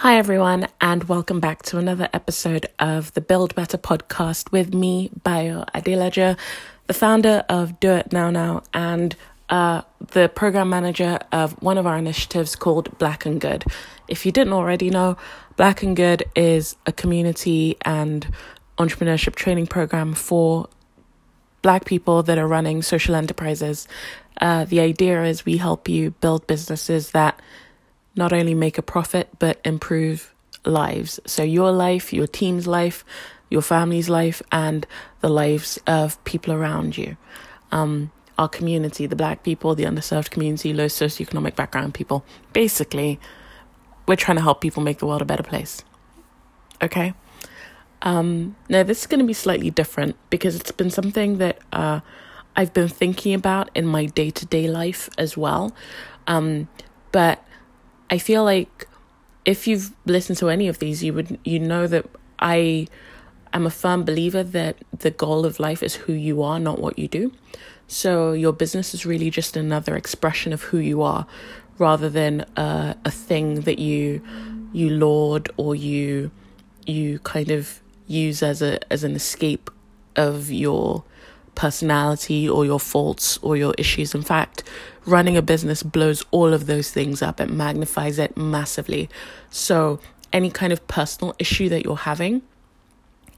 Hi everyone, and welcome back to another episode of the Build Better podcast with me, Bayo Adelaja, the founder of Do It Now Now and the program manager of one of our initiatives called Black and Good. If you didn't already know, Black and Good is a community and entrepreneurship training program for Black people that are running social enterprises. The idea is we help you build businesses that not only make a profit, but improve lives. So your life, your team's life, your family's life, and the lives of people around you. Our community, the Black people, the underserved community, low socioeconomic background people. Basically, we're trying to help people make the world a better place. Okay? Now, this is going to be slightly different because it's been something that I've been thinking about in my day-to-day life as well. But I feel like if you've listened to any of these, you know that I am a firm believer that the goal of life is who you are, not what you do. So your business is really just another expression of who you are, rather than a thing that you laud or you kind of use as an escape of your personality or your faults or your issues. In fact, running a business blows all of those things up. It magnifies it massively. So any kind of personal issue that you're having,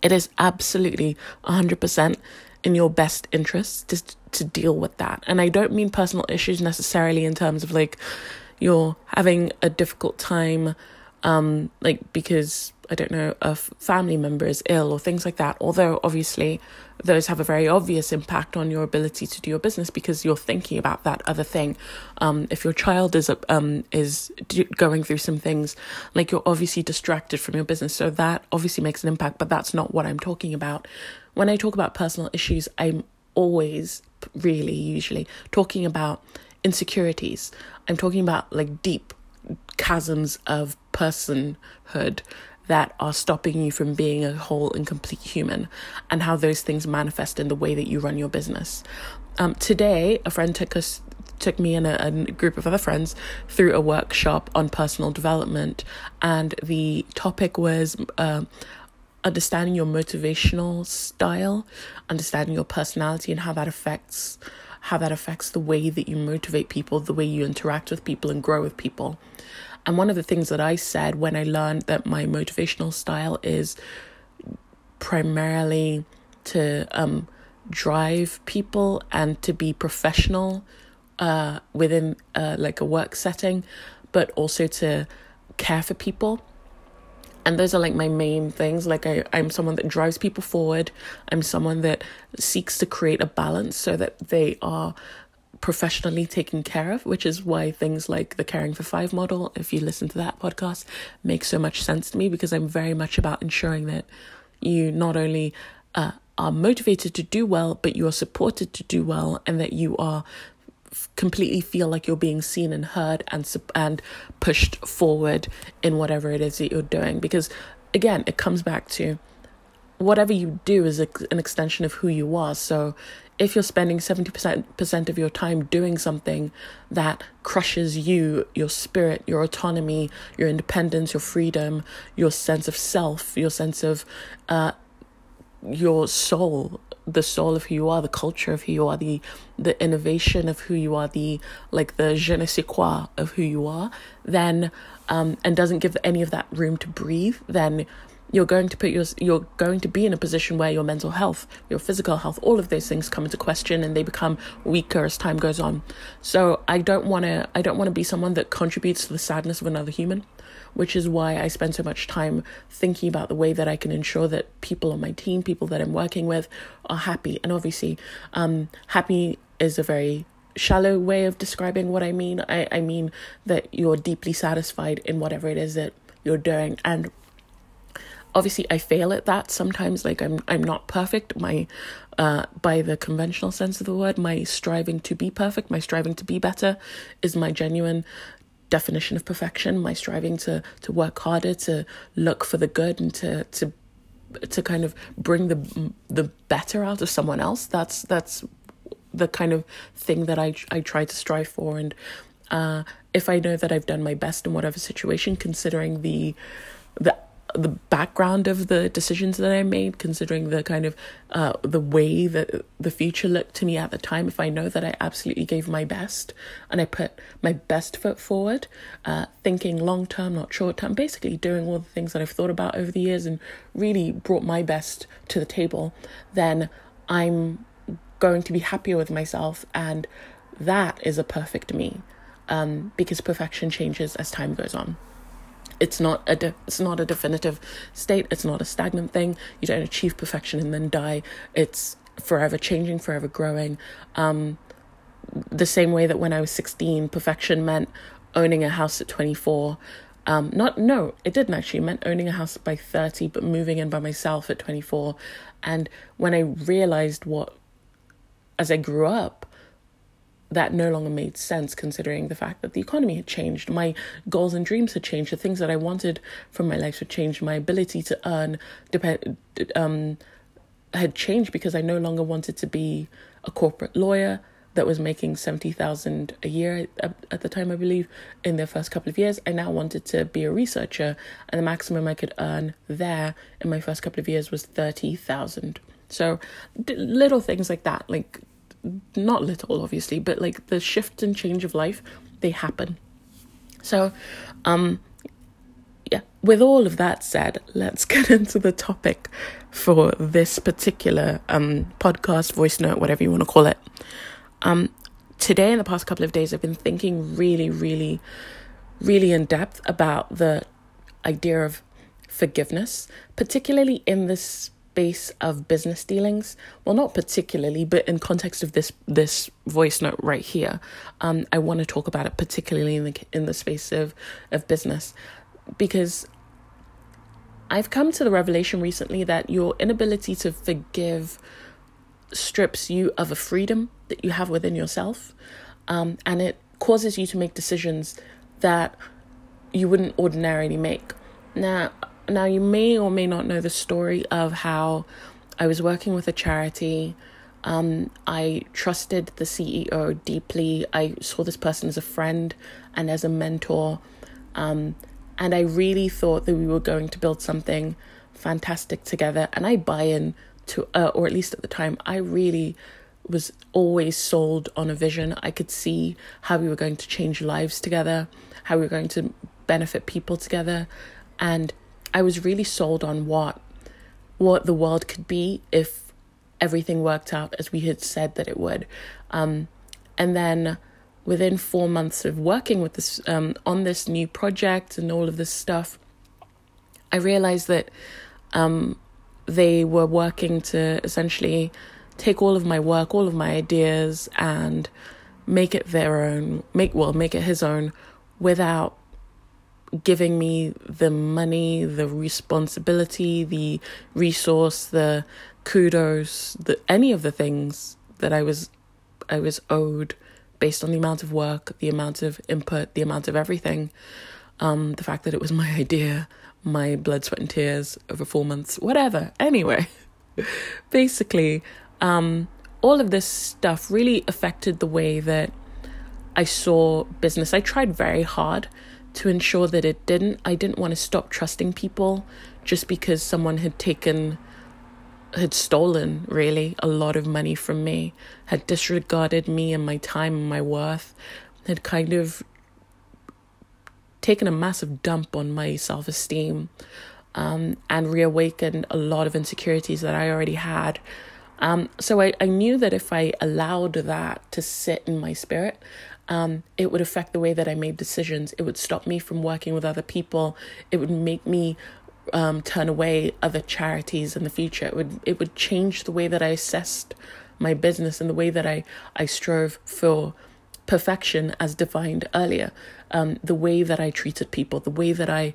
it is absolutely 100% in your best interest to deal with that. And I don't mean personal issues necessarily in terms of like you're having a difficult time because I don't know, a family member is ill or things like that. Although obviously those have a very obvious impact on your ability to do your business because you're thinking about that other thing. If your child is going through some things, like you're obviously distracted from your business. So that obviously makes an impact, but that's not what I'm talking about. When I talk about personal issues, I'm always really usually talking about insecurities. I'm talking about like deep chasms of personhood that are stopping you from being a whole and complete human, and how those things manifest in the way that you run your business. Today, a friend took me and a group of other friends through a workshop on personal development, and the topic was understanding your motivational style, understanding your personality, and how that affects the way that you motivate people, the way you interact with people and grow with people. And one of the things that I said when I learned that my motivational style is primarily to drive people and to be professional within like a work setting, but also to care for people. And those are like my main things. Like I'm someone that drives people forward. I'm someone that seeks to create a balance so that they are professionally taken care of, which is why things like the Caring for Five model, if you listen to that podcast, makes so much sense to me, because I'm very much about ensuring that you not only are motivated to do well, but you are supported to do well, and that you are completely feel like you're being seen and heard and pushed forward in whatever it is that you're doing. Because again, it comes back to whatever you do is an extension of who you are. So if you're spending 70% of your time doing something that crushes you, your spirit, your autonomy, your independence, your freedom, your sense of self, your sense of your soul, the soul of who you are, the culture of who you are, the innovation of who you are, the je ne sais quoi of who you are, then and doesn't give any of that room to breathe, then you're going to be in a position where your mental health, your physical health, all of those things come into question, and they become weaker as time goes on. So I don't want to be someone that contributes to the sadness of another human, which is why I spend so much time thinking about the way that I can ensure that people on my team, people that I'm working with, are happy. And obviously, happy is a very shallow way of describing what I mean. I mean that you're deeply satisfied in whatever it is that you're doing. And obviously, I fail at that sometimes. Like I'm not perfect. My, by the conventional sense of the word, my striving to be perfect, my striving to be better, is my genuine definition of perfection. My striving to work harder, to look for the good, and to kind of bring the better out of someone else. That's the kind of thing that I try to strive for. And if I know that I've done my best in whatever situation, considering the background of the decisions that I made, considering the kind of the way that the future looked to me at the time, if I know that I absolutely gave my best and I put my best foot forward, thinking long term, not short term, basically doing all the things that I've thought about over the years and really brought my best to the table, then I'm going to be happier with myself, and that is a perfect me, because perfection changes as time goes on. It's not a definitive state. It's not a stagnant thing. You don't achieve perfection and then die. It's forever changing, forever growing. The same way that when I was 16, perfection meant owning a house at 24. It didn't actually. It meant owning a house by 30, but moving in by myself at 24. And when I realized as I grew up, that no longer made sense, considering the fact that the economy had changed, my goals and dreams had changed, the things that I wanted from my life had changed, my ability to earn had changed, because I no longer wanted to be a corporate lawyer that was making 70,000 a year at the time, I believe, in their first couple of years. I now wanted to be a researcher, and the maximum I could earn there in my first couple of years was 30,000. So little things like that, like, not little, obviously, but like the shift and change of life, they happen. So, with all of that said, let's get into the topic for this particular podcast, voice note, whatever you want to call it. Today, in the past couple of days, I've been thinking really, really, really in depth about the idea of forgiveness, particularly in this base of business dealings. Well, not particularly, but in context of this voice note right here, I want to talk about it particularly in the space of business, because I've come to the revelation recently that your inability to forgive strips you of a freedom that you have within yourself, and it causes you to make decisions that you wouldn't ordinarily make. Now, you may or may not know the story of how I was working with a charity. I trusted the CEO deeply. I saw this person as a friend and as a mentor. And I really thought that we were going to build something fantastic together. And I buy in to, or at least at the time, I really was always sold on a vision. I could see how we were going to change lives together, how we were going to benefit people together. And I was really sold on what the world could be if everything worked out as we had said that it would. And then within 4 months of working with this on this new project and all of this stuff, I realized that they were working to essentially take all of my work, all of my ideas, and make it their own, make it his own, without giving me the money, the responsibility, the resource, the kudos, any of the things that I was owed based on the amount of work, the amount of input, the amount of everything. The fact that it was my idea, my blood, sweat and tears over 4 months, whatever. Anyway, basically, all of this stuff really affected the way that I saw business. I tried very hard to ensure that it didn't. I didn't want to stop trusting people just because someone had stolen really a lot of money from me, had disregarded me and my time and my worth, had kind of taken a massive dump on my self-esteem, and reawakened a lot of insecurities that I already had. So I knew that if I allowed that to sit in my spirit, it would affect the way that I made decisions. It would stop me from working with other people. It would make me turn away other charities in the future. It would change the way that I assessed my business and the way that I strove for perfection as defined earlier. The way that I treated people, the way that I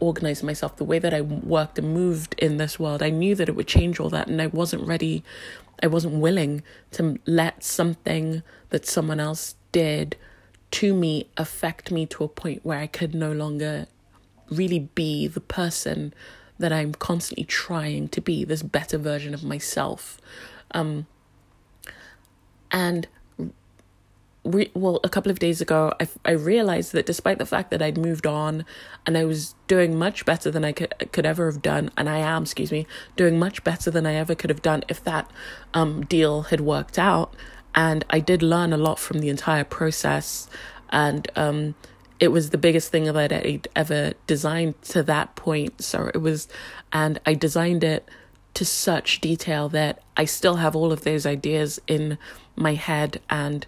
organized myself, the way that I worked and moved in this world. I knew that it would change all that, and I wasn't ready. I wasn't willing to let something that someone else did to me affect me to a point where I could no longer really be the person that I'm constantly trying to be, this better version of myself. And a couple of days ago, I realized that despite the fact that I'd moved on and I was doing much better than I could ever have done, and I am, doing much better than I ever could have done if that deal had worked out. And I did learn a lot from the entire process. And it was the biggest thing that I'd ever designed to that point. So it was, and I designed it to such detail that I still have all of those ideas in my head. And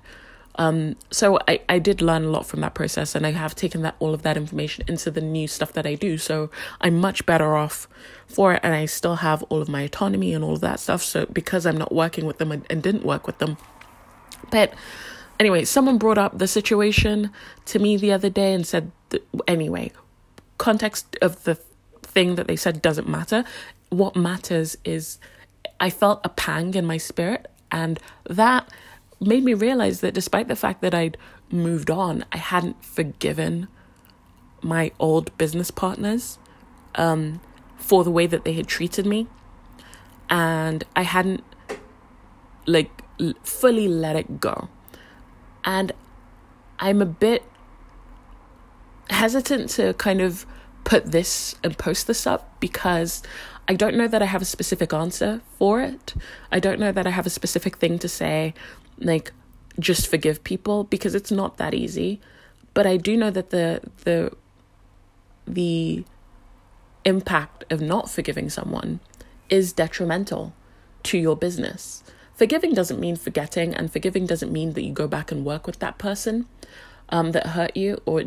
so I did learn a lot from that process, and I have taken that all of that information into the new stuff that I do. So I'm much better off for it, and I still have all of my autonomy and all of that stuff. So because I'm not working with them and didn't work with them. But anyway, someone brought up the situation to me the other day and said, anyway, context of the thing that they said doesn't matter. What matters is I felt a pang in my spirit, and that made me realize that despite the fact that I'd moved on, I hadn't forgiven my old business partners for the way that they had treated me. And I hadn't fully let it go. And I'm a bit hesitant to kind of put this and post this up because I don't know that I have a specific answer for it. I don't know that I have a specific thing to say, just forgive people, because it's not that easy. But I do know that the impact of not forgiving someone is detrimental to your business. Forgiving doesn't mean forgetting, and forgiving doesn't mean that you go back and work with that person that hurt you, or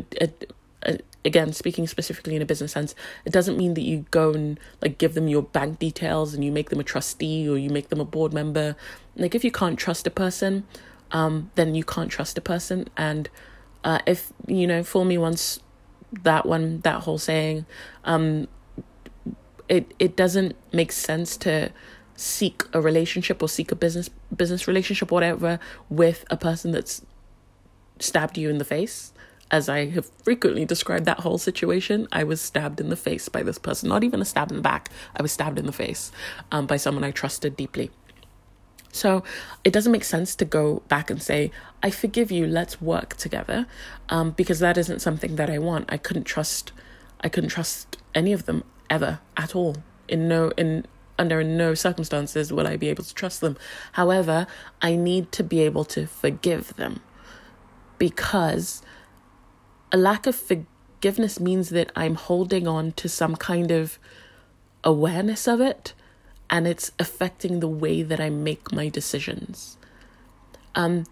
again, speaking specifically in a business sense, it doesn't mean that you go and give them your bank details and you make them a trustee or you make them a board member. If you can't trust a person, then you can't trust a person. And if fool me once, that whole saying, it doesn't make sense to seek a relationship or seek a business relationship, whatever, with a person that's stabbed you in the face. As I have frequently described that whole situation, I was stabbed in the face by this person. Not even a stab in the back. I was stabbed in the face by someone I trusted deeply. So it doesn't make sense to go back and say, I forgive you, let's work together, because that isn't something that I want. I couldn't trust any of them ever at all. Under no circumstances will I be able to trust them. However, I need to be able to forgive them, because a lack of forgiveness means that I'm holding on to some kind of awareness of it, and it's affecting the way that I make my decisions. One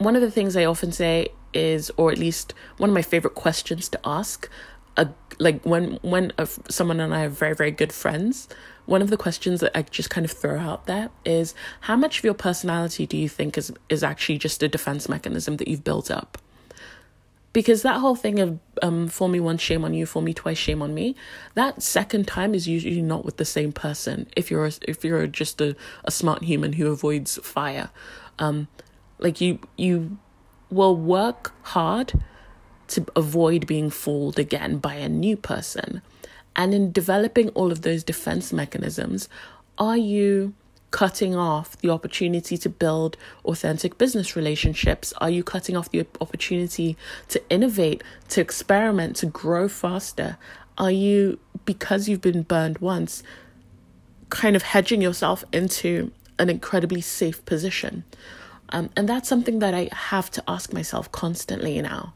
of the things I often say is, or at least one of my favorite questions to ask, when someone and I are very, very good friends, one of the questions that I just kind of throw out there is, how much of your personality do you think is actually just a defense mechanism that you've built up? Because that whole thing of for me once, shame on you, for me twice, shame on me, that second time is usually not with the same person. If you're just a smart human who avoids fire, you will work hard to avoid being fooled again by a new person. And in developing all of those defense mechanisms, are you cutting off the opportunity to build authentic business relationships? Are you cutting off the opportunity to innovate, to experiment, to grow faster? Are you, because you've been burned once, kind of hedging yourself into an incredibly safe position? And that's something that I have to ask myself constantly now.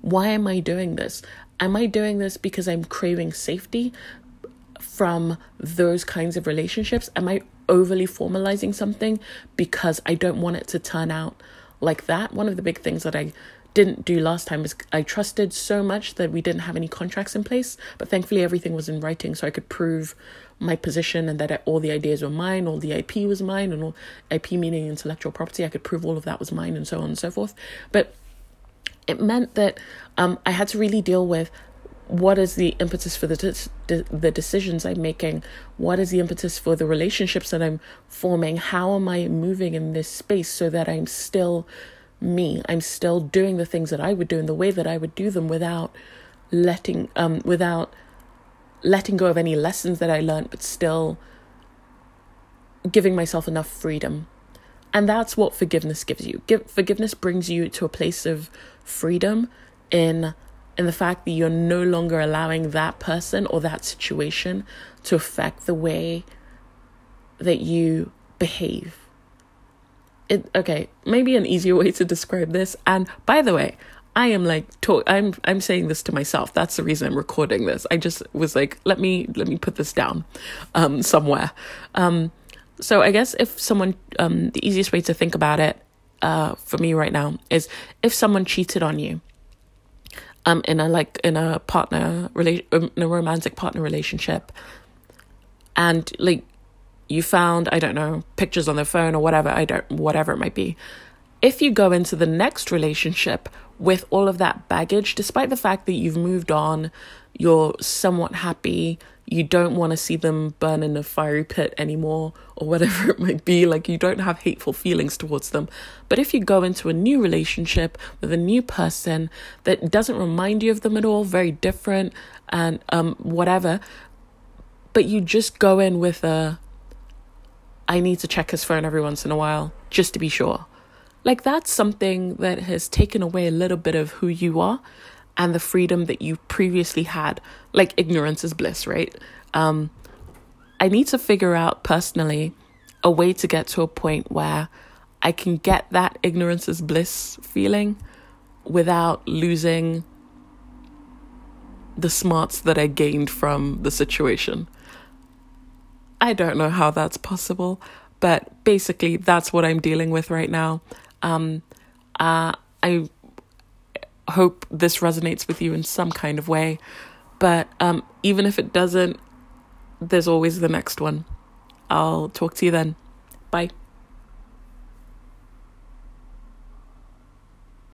Why am I doing this? Am I doing this because I'm craving safety from those kinds of relationships? Am I overly formalizing something because I don't want it to turn out like that? One of the big things that I didn't do last time is I trusted so much that we didn't have any contracts in place, but thankfully everything was in writing, so I could prove my position and that all the ideas were mine, all the IP was mine, and all IP meaning intellectual property. I could prove all of that was mine, and so on and so forth. But it meant that I had to really deal with, what is the impetus for the decisions I'm making? What is the impetus for the relationships that I'm forming? How am I moving in this space so that I'm still me? I'm still doing the things that I would do in the way that I would do them without letting go of any lessons that I learned, but still giving myself enough freedom And that's what forgiveness gives you. Forgiveness brings you to a place of freedom in the fact that you're no longer allowing that person or that situation to affect the way that you behave. Okay, maybe an easier way to describe this. And by the way, I am I'm saying this to myself. That's the reason I'm recording this. I just was like, let me put this down somewhere. So I guess if someone, the easiest way to think about it for me right now is if someone cheated on you in a romantic partner relationship, and like you found, I don't know, pictures on their phone or whatever, whatever it might be. If you go into the next relationship with all of that baggage, despite the fact that you've moved on, you're somewhat happy, you don't want to see them burn in a fiery pit anymore or whatever it might be, like you don't have hateful feelings towards them. But if you go into a new relationship with a new person that doesn't remind you of them at all, very different and whatever, but you just go in with a, I need to check his phone every once in a while just to be sure. Like that's something that has taken away a little bit of who you are and the freedom that you previously had. Like ignorance is bliss, right? I need to figure out personally a way to get to a point where I can get that ignorance is bliss feeling without losing the smarts that I gained from the situation. I don't know how that's possible, but basically that's what I'm dealing with right now. I hope this resonates with you in some kind of way, but even if it doesn't, there's always the next one. I'll talk to you then. Bye.